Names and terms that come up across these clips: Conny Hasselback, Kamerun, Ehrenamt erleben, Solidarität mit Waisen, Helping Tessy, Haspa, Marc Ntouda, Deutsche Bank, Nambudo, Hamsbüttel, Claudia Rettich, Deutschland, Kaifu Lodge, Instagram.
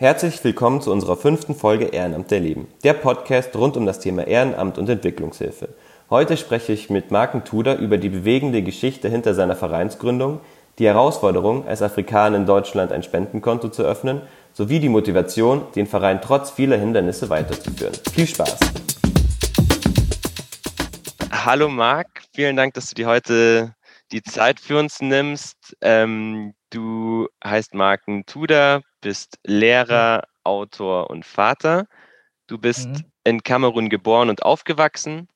Herzlich willkommen zu unserer 5. Folge Ehrenamt erleben, der Podcast rund um das Thema Ehrenamt und Entwicklungshilfe. Heute spreche ich mit Marc Ntouda über die bewegende Geschichte hinter seiner Vereinsgründung, die Herausforderung, als Afrikaner in Deutschland ein Spendenkonto zu öffnen, sowie die Motivation, den Verein trotz vieler Hindernisse weiterzuführen. Viel Spaß! Hallo Marc, vielen Dank, dass du dir heute die Zeit für uns nimmst. Du heißt Marc Ntouda, bist Lehrer, Autor und Vater. Du bist in Kamerun geboren und aufgewachsen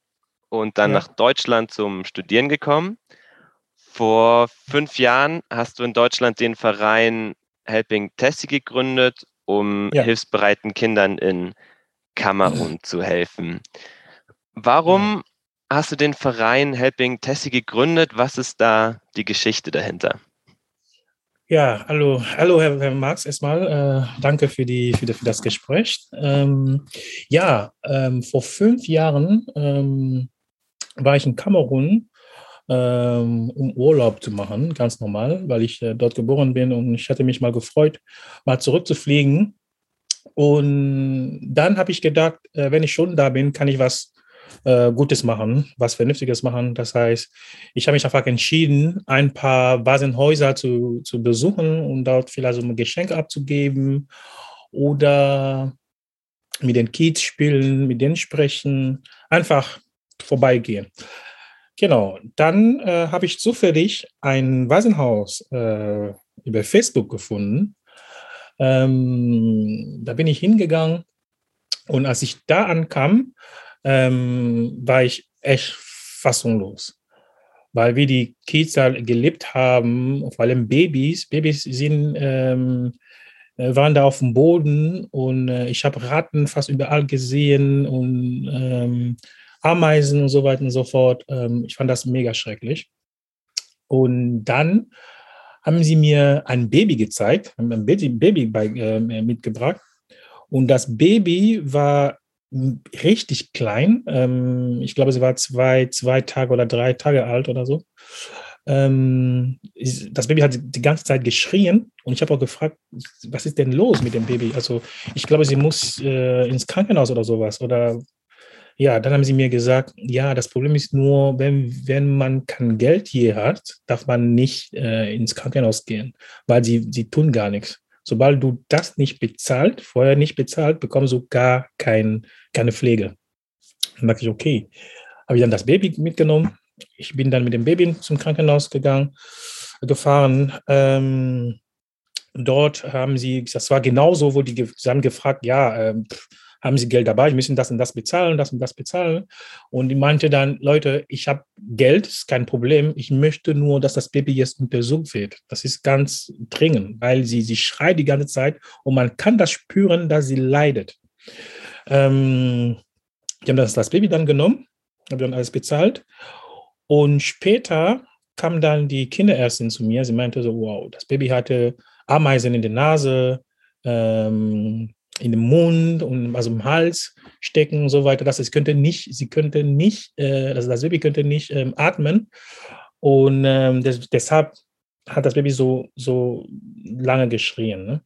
und dann nach Deutschland zum Studieren gekommen. Vor 5 Jahren hast du in Deutschland den Verein Helping Tessy gegründet, um hilfsbereiten Kindern in Kamerun zu helfen. Warum hast du den Verein Helping Tessy gegründet? Was ist da die Geschichte dahinter? Ja, hallo Herr Marx, erstmal danke für das Gespräch. Vor 5 Jahren war ich in Kamerun, um Urlaub zu machen, ganz normal, weil ich dort geboren bin und ich hatte mich mal gefreut, mal zurückzufliegen. Und dann habe ich gedacht, wenn ich schon da bin, kann ich was Gutes machen, was Vernünftiges machen. Das heißt, ich habe mich einfach entschieden, ein paar Waisenhäuser zu besuchen und dort vielleicht so ein Geschenk abzugeben oder mit den Kids spielen, mit denen sprechen, einfach vorbeigehen. Genau, dann habe ich zufällig ein Waisenhaus über Facebook gefunden. Da bin ich hingegangen und als ich da ankam, war ich echt fassungslos, weil wie die Kids da gelebt haben, vor allem Babys waren da auf dem Boden und ich habe Ratten fast überall gesehen und Ameisen und so weiter und so fort. Ich fand das mega schrecklich. Und dann haben sie mir ein Baby gezeigt, haben ein Baby mitgebracht und das Baby war richtig klein. Ich glaube, sie war zwei Tage oder 3 Tage alt oder so. Das Baby hat die ganze Zeit geschrien und ich habe auch gefragt, was ist denn los mit dem Baby? Also ich glaube, sie muss ins Krankenhaus oder sowas. Oder ja, dann haben sie mir gesagt, ja, das Problem ist nur, wenn man kein Geld hier hat, darf man nicht ins Krankenhaus gehen, weil sie tun gar nichts. Sobald du das nicht bezahlt, vorher nicht bezahlt, bekommst du gar keine Pflege. Dann dachte ich, okay. Habe ich dann das Baby mitgenommen. Ich bin dann mit dem Baby zum Krankenhaus gefahren. Dort haben sie, das war genauso, wo die haben gefragt, haben sie Geld dabei? Ich müssen das und das bezahlen, das und das bezahlen. Und ich meinte dann, Leute, ich habe Geld, ist kein Problem. Ich möchte nur, dass das Baby jetzt untersucht wird. Das ist ganz dringend, weil sie schreit die ganze Zeit und man kann das spüren, dass sie leidet. Die haben das Baby dann genommen, habe dann alles bezahlt. Und später kam dann die Kinderärztin zu mir. Sie meinte so, wow, das Baby hatte Ameisen in der Nase, in dem Mund und also im Hals stecken und so weiter. Das Baby könnte nicht atmen. Und deshalb hat das Baby so lange geschrien. Ne?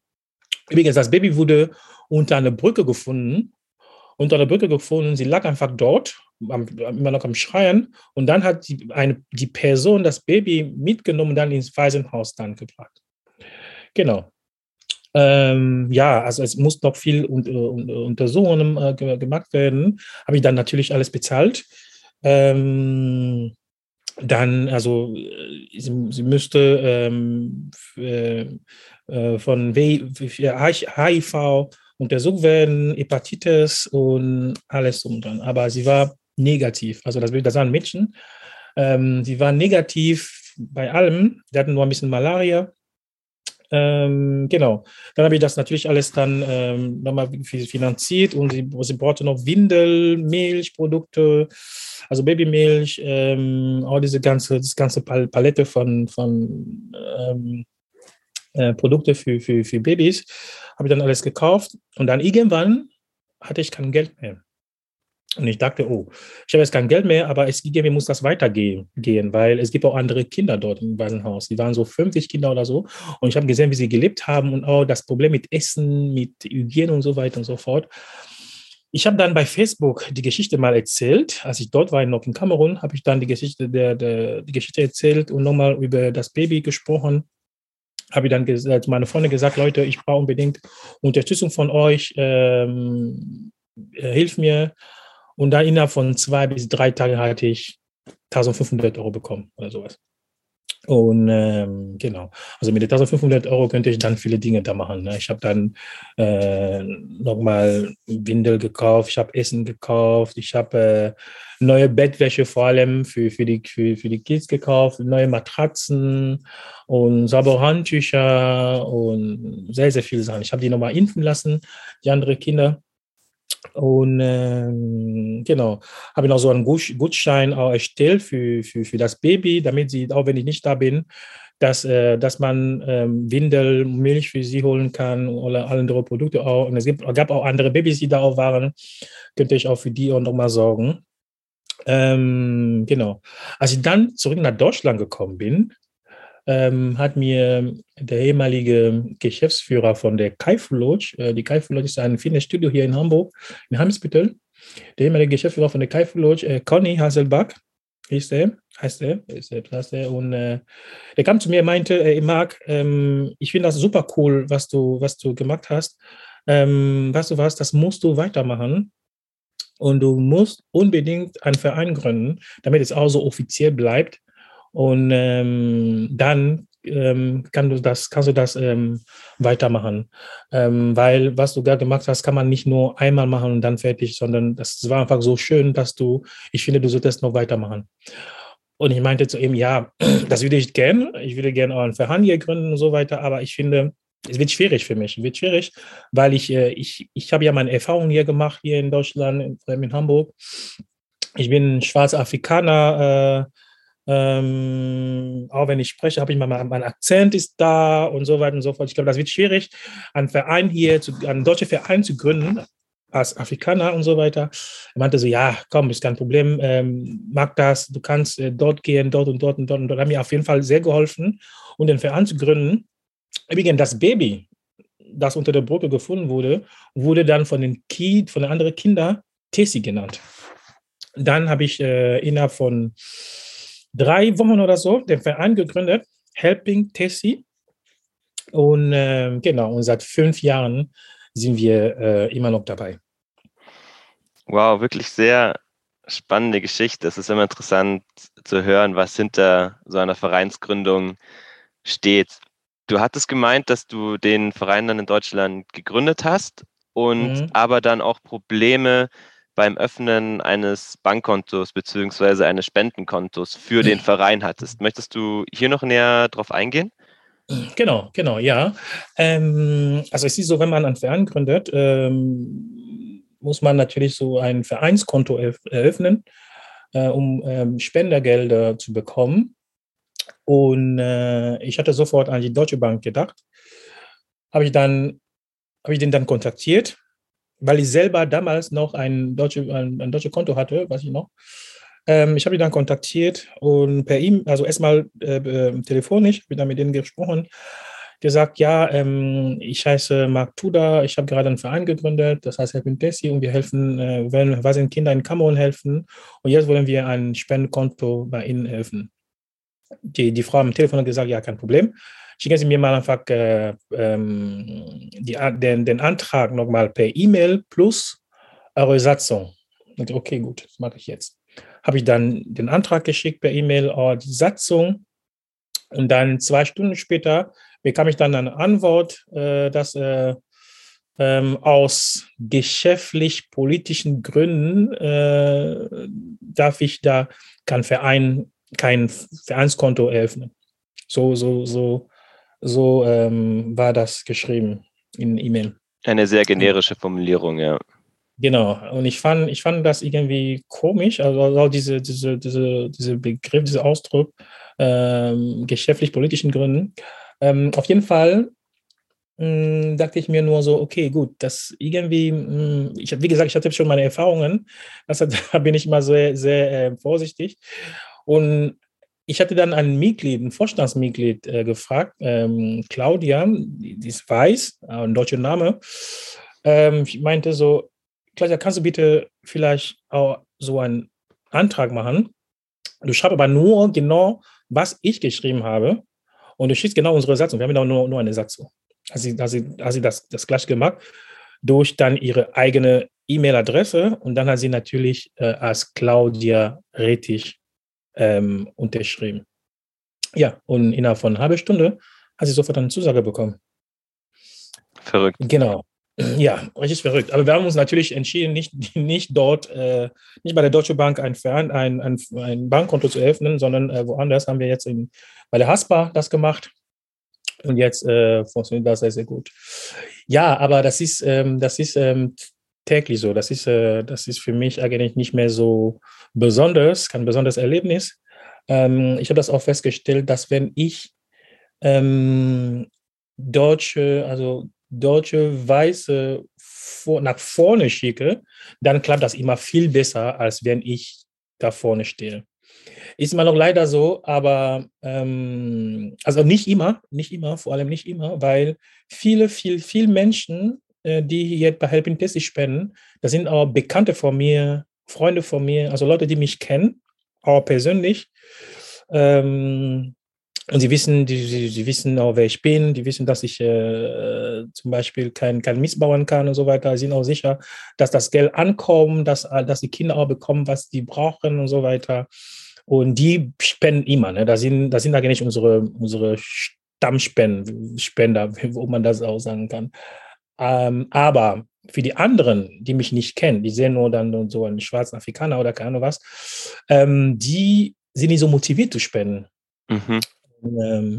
Übrigens, das Baby wurde unter einer Brücke gefunden. Sie lag einfach dort, immer noch am Schreien. Und dann hat die Person das Baby mitgenommen und dann ins Waisenhaus dann gebracht. Genau. Also es muss noch viel Untersuchungen gemacht werden. Habe ich dann natürlich alles bezahlt. Sie müsste von HIV untersucht werden, Hepatitis und alles drum und dran. Aber sie war negativ. Also das waren Mädchen. Sie war negativ bei allem. Sie hatten nur ein bisschen Malaria. Genau, dann habe ich das natürlich alles dann nochmal finanziert und sie brauchte noch Windel, Milchprodukte, also Babymilch, auch das ganze Palette von Produkte für Babys, habe ich dann alles gekauft und dann irgendwann hatte ich kein Geld mehr. Und ich dachte, oh, ich habe jetzt kein Geld mehr, aber irgendwie muss das weitergehen, weil es gibt auch andere Kinder dort im Waisenhaus. Die waren so 50 Kinder oder so. Und ich habe gesehen, wie sie gelebt haben und auch das Problem mit Essen, mit Hygiene und so weiter und so fort. Ich habe dann bei Facebook die Geschichte mal erzählt. Als ich dort war, noch in Kamerun, habe ich dann die Geschichte erzählt und nochmal über das Baby gesprochen. Habe ich dann gesagt, meine Freunde gesagt, Leute, ich brauche unbedingt Unterstützung von euch. Hilf mir. Und dann innerhalb von 2 bis 3 Tagen hatte ich 1.500 Euro bekommen oder sowas. Und genau, also mit den 1.500 Euro könnte ich dann viele Dinge da machen. Ne? Ich habe dann nochmal Windel gekauft, ich habe Essen gekauft, ich habe neue Bettwäsche vor allem für die Kids gekauft, neue Matratzen und saubere Handtücher und sehr, sehr viele Sachen. Ich habe die nochmal impfen lassen, die anderen Kinder. Und genau, habe ich noch so einen Gutschein auch erstellt für das Baby, damit sie, auch wenn ich nicht da bin, dass man Windel, Milch für sie holen kann oder andere Produkte auch. Und es gab auch andere Babys, die da auch waren, könnte ich auch für die auch nochmal sorgen. Genau, als ich dann zurück nach Deutschland gekommen bin, hat mir der ehemalige Geschäftsführer von der Kaifu Lodge, die Kaifu Lodge ist ein Fitnessstudio hier in Hamburg, in Hamsbüttel, der ehemalige Geschäftsführer von der Kaifu Lodge, Conny Hasselback, heißt er, und der kam zu mir und meinte, Marc, ich finde das super cool, was du gemacht hast, weißt du was, das musst du weitermachen. Und du musst unbedingt einen Verein gründen, damit es auch so offiziell bleibt. Und dann kannst du das weitermachen. Weil was du gerade gemacht hast, kann man nicht nur einmal machen und dann fertig, sondern das war einfach so schön, ich finde, du solltest noch weitermachen. Und ich meinte zu ihm, ja, das würde ich gerne. Ich würde gerne auch einen Verein hier gründen und so weiter. Aber ich finde, es wird schwierig für mich. Es wird schwierig, weil ich habe ja meine Erfahrungen hier gemacht, hier in Deutschland, in Hamburg. Ich bin schwarzer Afrikaner, auch wenn ich spreche, habe ich mein Akzent ist da und so weiter und so fort. Ich glaube, das wird schwierig, einen deutschen Verein zu gründen, als Afrikaner und so weiter. Er meinte so, ja, komm, ist kein Problem, mag das, du kannst dort gehen, dort und dort und dort und dort. Hat mir auf jeden Fall sehr geholfen, um den Verein zu gründen. Übrigens, das Baby, das unter der Brücke gefunden wurde, dann von den anderen Kindern Tessy genannt. Dann habe ich innerhalb von 3 Wochen oder so den Verein gegründet, Helping Tessy. Und genau, und seit 5 Jahren sind wir immer noch dabei. Wow, wirklich sehr spannende Geschichte. Es ist immer interessant zu hören, was hinter so einer Vereinsgründung steht. Du hattest gemeint, dass du den Verein dann in Deutschland gegründet hast und aber dann auch Probleme beim Öffnen eines Bankkontos bzw. eines Spendenkontos für den Verein hattest. Möchtest du hier noch näher drauf eingehen? Genau, ja. Also es ist so, wenn man einen Verein gründet, muss man natürlich so ein Vereinskonto eröffnen, um Spendergelder zu bekommen. Und ich hatte sofort an die Deutsche Bank gedacht. Habe ich den dann kontaktiert, weil ich selber damals noch ein deutsches Konto hatte, weiß ich noch. Ich habe ihn dann kontaktiert und per E-Mail, also erstmal telefonisch, bin dann mit denen gesprochen, gesagt, ja, ich heiße Marc Ntouda, ich habe gerade einen Verein gegründet, das heißt Helping Tessy, und wir helfen, wir wollen Kindern in Kamerun helfen und jetzt wollen wir ein Spendenkonto bei Ihnen helfen. Die Frau am Telefon hat gesagt, ja, kein Problem. Schicken Sie mir mal einfach den Antrag nochmal per E-Mail plus eure Satzung. Und okay, gut, das mache ich jetzt. Habe ich dann den Antrag geschickt per E-Mail, die Satzung. Und dann 2 Stunden später bekam ich dann eine Antwort, dass aus geschäftlich-politischen Gründen darf ich da kein Vereinskonto eröffnen. So war das geschrieben in E-Mail. Eine sehr generische Formulierung, ja. Genau. Und ich fand das irgendwie komisch, also dieser Begriff, dieser Ausdruck, geschäftlich-politischen Gründen. Auf jeden Fall dachte ich mir nur so, okay, gut, das irgendwie, wie gesagt, ich hatte schon meine Erfahrungen, da bin ich immer sehr, sehr vorsichtig. Und ich hatte dann ein Vorstandsmitglied gefragt, Claudia, die ist weiß, ein deutscher Name. Ich meinte so, Claudia, kannst du bitte vielleicht auch so einen Antrag machen? Du schreibst aber nur genau, was ich geschrieben habe. Und du schickst genau unsere Satzung. Wir haben da nur eine Satzung. Hat sie das gleich gemacht, durch dann ihre eigene E-Mail-Adresse. Und dann hat sie natürlich als Claudia Rettich unterschrieben. Ja, und innerhalb von einer halben Stunde hat sie sofort eine Zusage bekommen. Verrückt. Genau. Ja, richtig verrückt. Aber wir haben uns natürlich entschieden, nicht bei der Deutsche Bank ein Bankkonto zu eröffnen, sondern woanders haben wir jetzt bei der Haspa das gemacht. Und jetzt funktioniert das sehr, sehr gut. Ja, aber das ist täglich so. Das ist für mich eigentlich nicht mehr so besonders, kein besonderes Erlebnis. Ich habe das auch festgestellt, dass wenn ich deutsche Weiße nach vorne schicke, dann klappt das immer viel besser, als wenn ich da vorne stehe. Ist immer noch leider so, aber also nicht immer, vor allem nicht immer, weil viele Menschen, die jetzt bei Helping Tessy spenden, das sind auch Bekannte von mir, Freunde von mir, also Leute, die mich kennen, auch persönlich. Und sie wissen auch, wer ich bin, die wissen, dass ich zum Beispiel kein missbauen kann und so weiter. Sie sind auch sicher, dass das Geld ankommt, dass die Kinder auch bekommen, was die brauchen und so weiter. Und die spenden immer. Ne? Das sind eigentlich unsere Stammspender, wo man das auch sagen kann. Aber für die anderen, die mich nicht kennen, die sehen nur dann so einen schwarzen Afrikaner oder keine Ahnung was, die sind nicht so motiviert zu spenden. Mhm.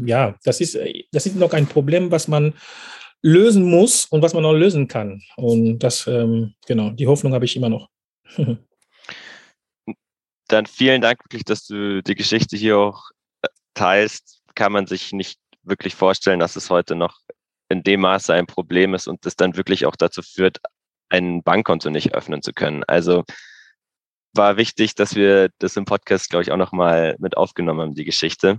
Ja, das ist noch ein Problem, was man lösen muss und was man auch lösen kann. Und das, genau, die Hoffnung habe ich immer noch. Dann vielen Dank wirklich, dass du die Geschichte hier auch teilst. Kann man sich nicht wirklich vorstellen, dass es heute noch in dem Maße ein Problem ist und das dann wirklich auch dazu führt, ein Bankkonto nicht öffnen zu können. Also war wichtig, dass wir das im Podcast, glaube ich, auch nochmal mit aufgenommen haben, die Geschichte.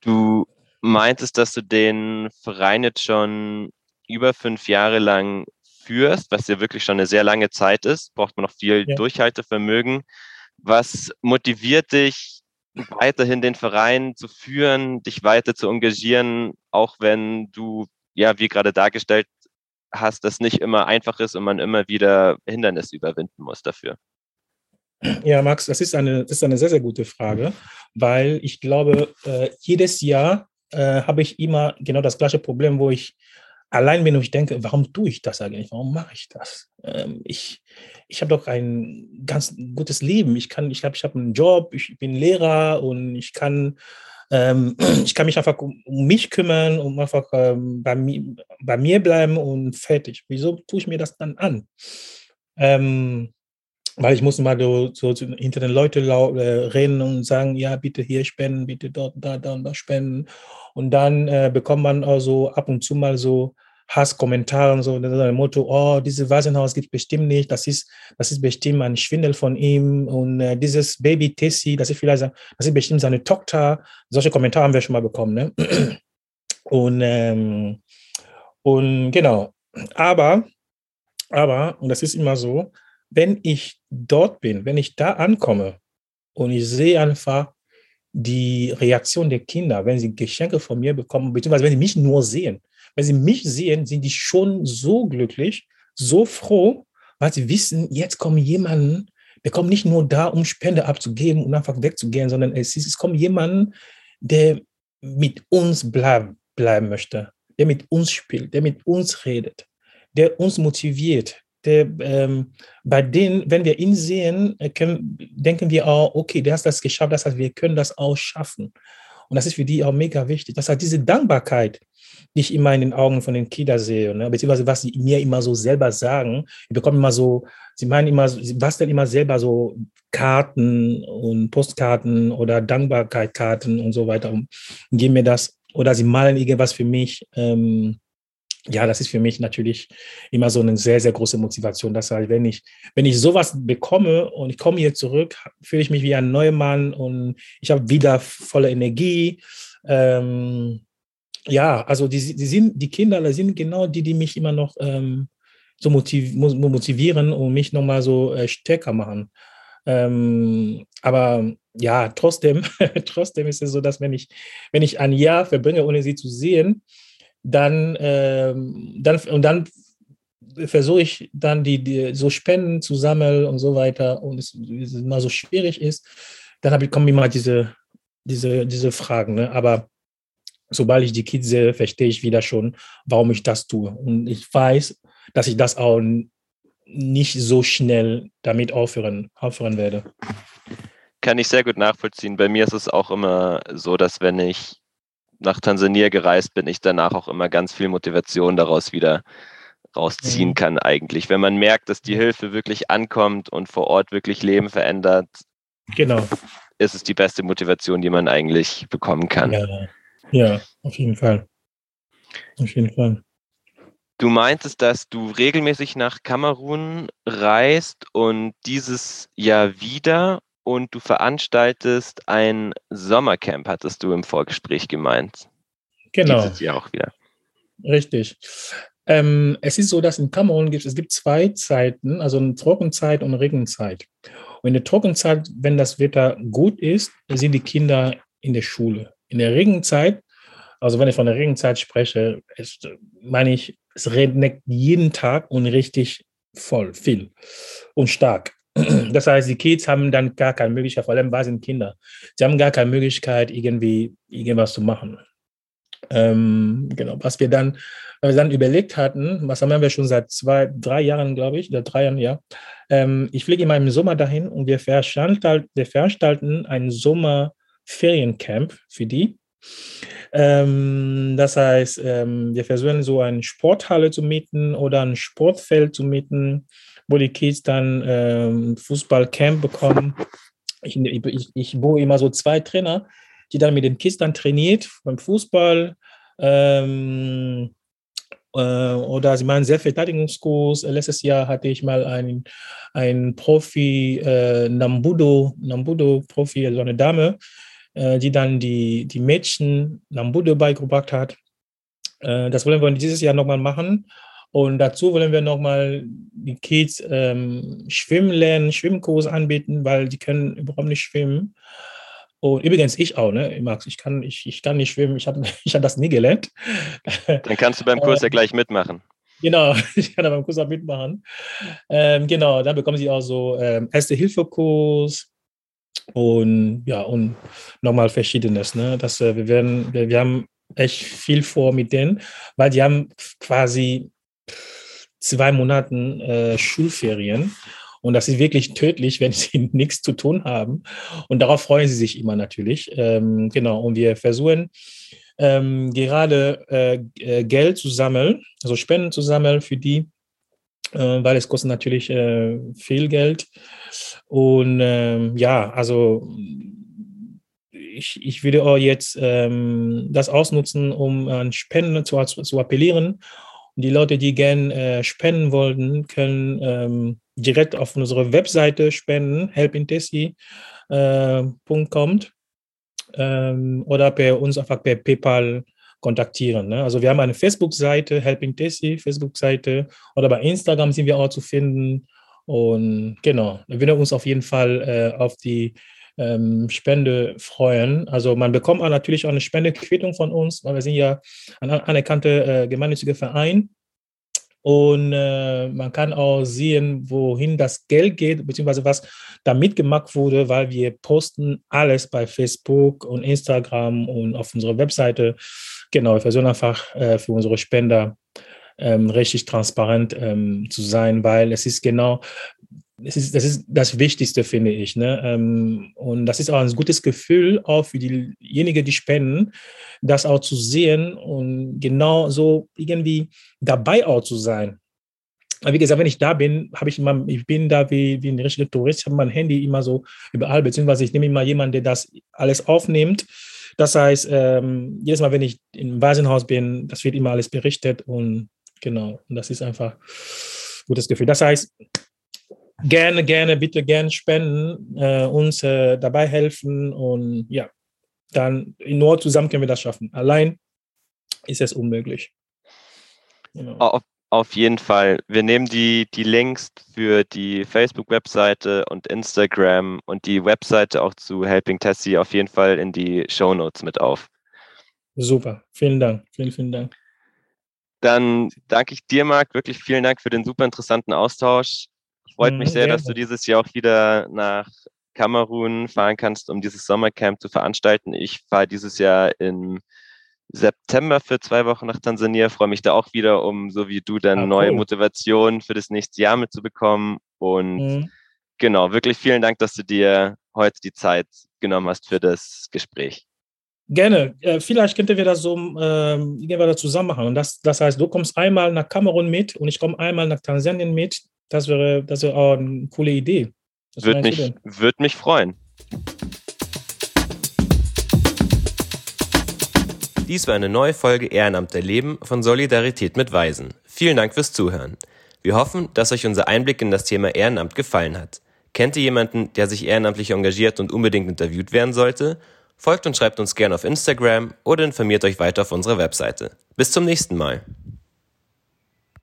Du meintest, dass du den Verein jetzt schon über 5 Jahre lang führst, was ja wirklich schon eine sehr lange Zeit ist. Braucht man noch viel Durchhaltevermögen. Was motiviert dich, weiterhin den Verein zu führen, dich weiter zu engagieren, auch wenn du, ja, wie gerade dargestellt hast, das nicht immer einfach ist und man immer wieder Hindernisse überwinden muss dafür? Ja, Max, das ist eine sehr, sehr gute Frage, weil ich glaube, jedes Jahr habe ich immer genau das gleiche Problem, wo ich allein bin und ich denke, warum tue ich das eigentlich? Warum mache ich das? Ich habe doch ein ganz gutes Leben. Ich habe einen Job, ich bin Lehrer und ich kann mich einfach um mich kümmern und einfach bei mir bleiben und fertig. Wieso tue ich mir das dann an? Weil ich muss mal so hinter den Leuten reden und sagen, ja, bitte hier spenden, bitte dort, da und da spenden. Und dann bekommt man auch so ab und zu mal so Hasskommentare und so, das ist ein Motto, oh, dieses Waisenhaus gibt es bestimmt nicht, das ist bestimmt ein Schwindel von ihm und dieses Baby Tessy, das ist bestimmt seine Tochter. Solche Kommentare haben wir schon mal bekommen. Ne? Und genau, aber, und das ist immer so, wenn ich dort bin, wenn ich da ankomme und ich sehe einfach die Reaktion der Kinder, wenn sie Geschenke von mir bekommen, beziehungsweise wenn sie mich nur sehen. Wenn sie mich sehen, sind die schon so glücklich, so froh, weil sie wissen, jetzt kommt jemand, der kommt nicht nur da, um Spende abzugeben und einfach wegzugehen, sondern es kommt jemand, der mit uns bleiben möchte, der mit uns spielt, der mit uns redet, der uns motiviert. Bei denen, wenn wir ihn sehen, denken wir auch, okay, der hat das geschafft, das heißt, wir können das auch schaffen. Und das ist für die auch mega wichtig. Das heißt, diese Dankbarkeit, die ich immer in den Augen von den Kindern sehe, ne? Beziehungsweise was sie mir immer so selber sagen, ich bekomme immer so, sie basteln immer selber so Karten und Postkarten oder Dankbarkeitskarten und so weiter und geben mir das oder sie malen irgendwas für mich. Ja, das ist für mich natürlich immer so eine sehr, sehr große Motivation. Das heißt, wenn ich sowas bekomme und ich komme hier zurück, fühle ich mich wie ein Neumann und ich habe wieder volle Energie. Ja, also die Kinder, das sind genau die mich immer noch so motivieren und mich nochmal so stärker machen. Aber ja, trotzdem ist es so, dass wenn ich ein Jahr verbringe, ohne sie zu sehen, dann versuche ich dann die so Spenden zu sammeln und so weiter, und es immer so schwierig ist, dann kommen immer diese Fragen, ne? Aber sobald ich die Kids sehe, verstehe ich wieder schon, warum ich das tue, und ich weiß, dass ich das auch nicht so schnell damit aufhören werde. Kann ich sehr gut nachvollziehen. Bei mir ist es auch immer so, dass wenn ich nach Tansania gereist bin, ich danach auch immer ganz viel Motivation daraus wieder rausziehen kann eigentlich. Wenn man merkt, dass die Hilfe wirklich ankommt und vor Ort wirklich Leben verändert, genau, ist es die beste Motivation, die man eigentlich bekommen kann. Ja, auf jeden Fall. Auf jeden Fall. Du meintest, dass du regelmäßig nach Kamerun reist und dieses Jahr wieder. Und du veranstaltest ein Sommercamp, hattest du im Vorgespräch gemeint. Genau. Dieses Jahr auch wieder. Richtig. Es ist so, dass in Kamerun es gibt zwei Zeiten, also eine Trockenzeit und eine Regenzeit. Und in der Trockenzeit, wenn das Wetter gut ist, sind die Kinder in der Schule. In der Regenzeit, also wenn ich von der Regenzeit spreche, meine ich, es regnet jeden Tag und richtig voll, viel und stark. Das heißt, die Kids haben dann gar keine Möglichkeit, vor allem Waisen Kinder, sie haben gar keine Möglichkeit, irgendwas zu machen. Genau, was wir dann überlegt hatten, was haben wir schon seit 2-3 Jahren, glaube ich, oder 3 Jahren, ja. Ich fliege immer im Sommer dahin und wir veranstalten ein Sommerferiencamp für die. Das heißt, wir versuchen so eine Sporthalle zu mieten oder ein Sportfeld zu mieten, wo die Kids dann Fußballcamp bekommen. Ich buche immer so 2 Trainer, die dann mit den Kids dann trainiert beim Fußball, oder sie machen sehr Verteidigungskurs. Letztes Jahr hatte ich mal einen Profi, Nambudo Profi, also eine Dame, die dann die Mädchen Nambudo beigebracht hat. Das wollen wir dieses Jahr nochmal machen. Und dazu wollen wir nochmal die Kids schwimmen lernen, Schwimmkurs anbieten, weil die können überhaupt nicht schwimmen. Und übrigens ich auch, ne, Max, ich kann nicht schwimmen, ich hab das nie gelernt. Dann kannst du beim Kurs ja gleich mitmachen. Genau, ich kann da beim Kurs auch mitmachen. Genau, dann bekommen sie auch so Erste-Hilfe-Kurs und ja, und nochmal Verschiedenes, ne, dass wir haben echt viel vor mit denen, weil die haben quasi 2 Monaten Schulferien, und das ist wirklich tödlich, wenn sie nichts zu tun haben, und darauf freuen sie sich immer natürlich. Genau, und wir versuchen gerade Geld zu sammeln, also Spenden zu sammeln für die, weil es kostet natürlich viel Geld, und ja, also ich würde auch jetzt das ausnutzen, um an Spenden zu appellieren. Die Leute, die gerne spenden wollten, können direkt auf unsere Webseite spenden, helpingtessy.com, oder uns einfach per PayPal kontaktieren. Ne? Also wir haben eine Facebook-Seite, Helping Tessy, Facebook-Seite, oder bei Instagram sind wir auch zu finden. Und genau, wir würden uns auf jeden Fall auf die Spende freuen. Also man bekommt auch natürlich auch eine Spendequittung von uns, weil wir sind ja ein anerkannter gemeinnütziger Verein, und man kann auch sehen, wohin das Geld geht, beziehungsweise was damit gemacht wurde, weil wir posten alles bei Facebook und Instagram und auf unserer Webseite. Genau, wir versuchen einfach für unsere Spender richtig transparent zu sein, weil das ist das Wichtigste, finde ich. Ne? Und das ist auch ein gutes Gefühl, auch für diejenigen, die spenden, das auch zu sehen und genau so irgendwie dabei auch zu sein. Aber wie gesagt, wenn ich da bin, ich bin da wie ein richtiger Tourist, ich habe mein Handy immer so überall, beziehungsweise ich nehme immer jemanden, der das alles aufnimmt. Das heißt, jedes Mal, wenn ich im Waisenhaus bin, das wird immer alles berichtet und genau, und das ist einfach ein gutes Gefühl. Das heißt, bitte spenden, uns dabei helfen und ja, dann nur zusammen können wir das schaffen. Allein ist es unmöglich. Genau. Auf jeden Fall. Wir nehmen die Links für die Facebook-Webseite und Instagram und die Webseite auch zu Helping Tessy auf jeden Fall in die Shownotes mit auf. Super, vielen Dank. Vielen, vielen Dank. Dann danke ich dir, Marc. Wirklich vielen Dank für den super interessanten Austausch. Freut mich sehr, dass du dieses Jahr auch wieder nach Kamerun fahren kannst, um dieses Sommercamp zu veranstalten. Ich fahre dieses Jahr im September für 2 Wochen nach Tansania. Freue mich da auch wieder, um so wie du dann neue Motivation für das nächste Jahr mitzubekommen. Und genau, wirklich vielen Dank, dass du dir heute die Zeit genommen hast für das Gespräch. Gerne. Vielleicht könnten wir das so zusammen machen. Und das heißt, du kommst einmal nach Kamerun mit und ich komme einmal nach Tansania mit. Das wäre auch eine coole Idee. Würde mich freuen. Dies war eine neue Folge Ehrenamt erleben von Solidarität mit Waisen. Vielen Dank fürs Zuhören. Wir hoffen, dass euch unser Einblick in das Thema Ehrenamt gefallen hat. Kennt ihr jemanden, der sich ehrenamtlich engagiert und unbedingt interviewt werden sollte? Folgt und schreibt uns gerne auf Instagram oder informiert euch weiter auf unserer Webseite. Bis zum nächsten Mal.